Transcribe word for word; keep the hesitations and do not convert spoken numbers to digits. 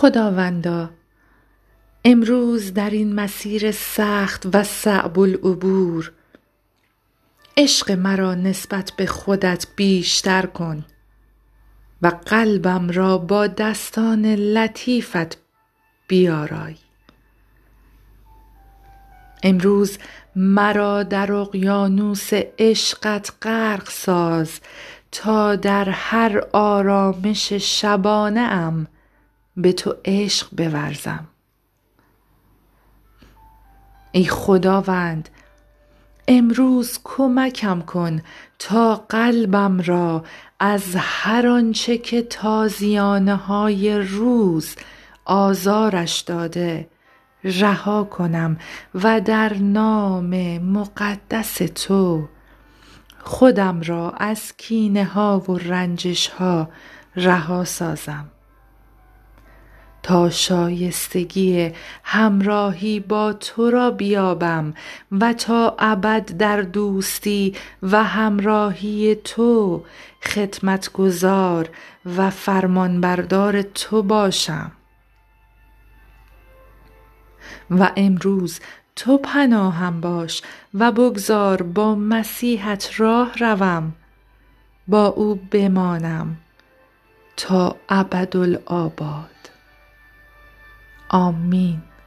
خداوندا، امروز در این مسیر سخت و صعب العبور عشق مرا نسبت به خودت بیشتر کن و قلبم را با دستان لطیفت بیارای. امروز مرا در اقیانوس عشقت غرق ساز تا در هر آرامش شبانه ام به تو عشق بورزم. ای خداوند، امروز کمکم کن تا قلبم را از هر آنچه که تازیانه های روز آزارش داده رها کنم و در نام مقدس تو خودم را از کینه ها و رنجش ها رها سازم تا شایستگی همراهی با تو را بیابم و تا ابد در دوستی و همراهی تو خدمتگزار و فرمانبردار تو باشم. و امروز تو پناهم باش و بگذار با مسیحت راه روم، با او بمانم تا ابدالآباد. آمین.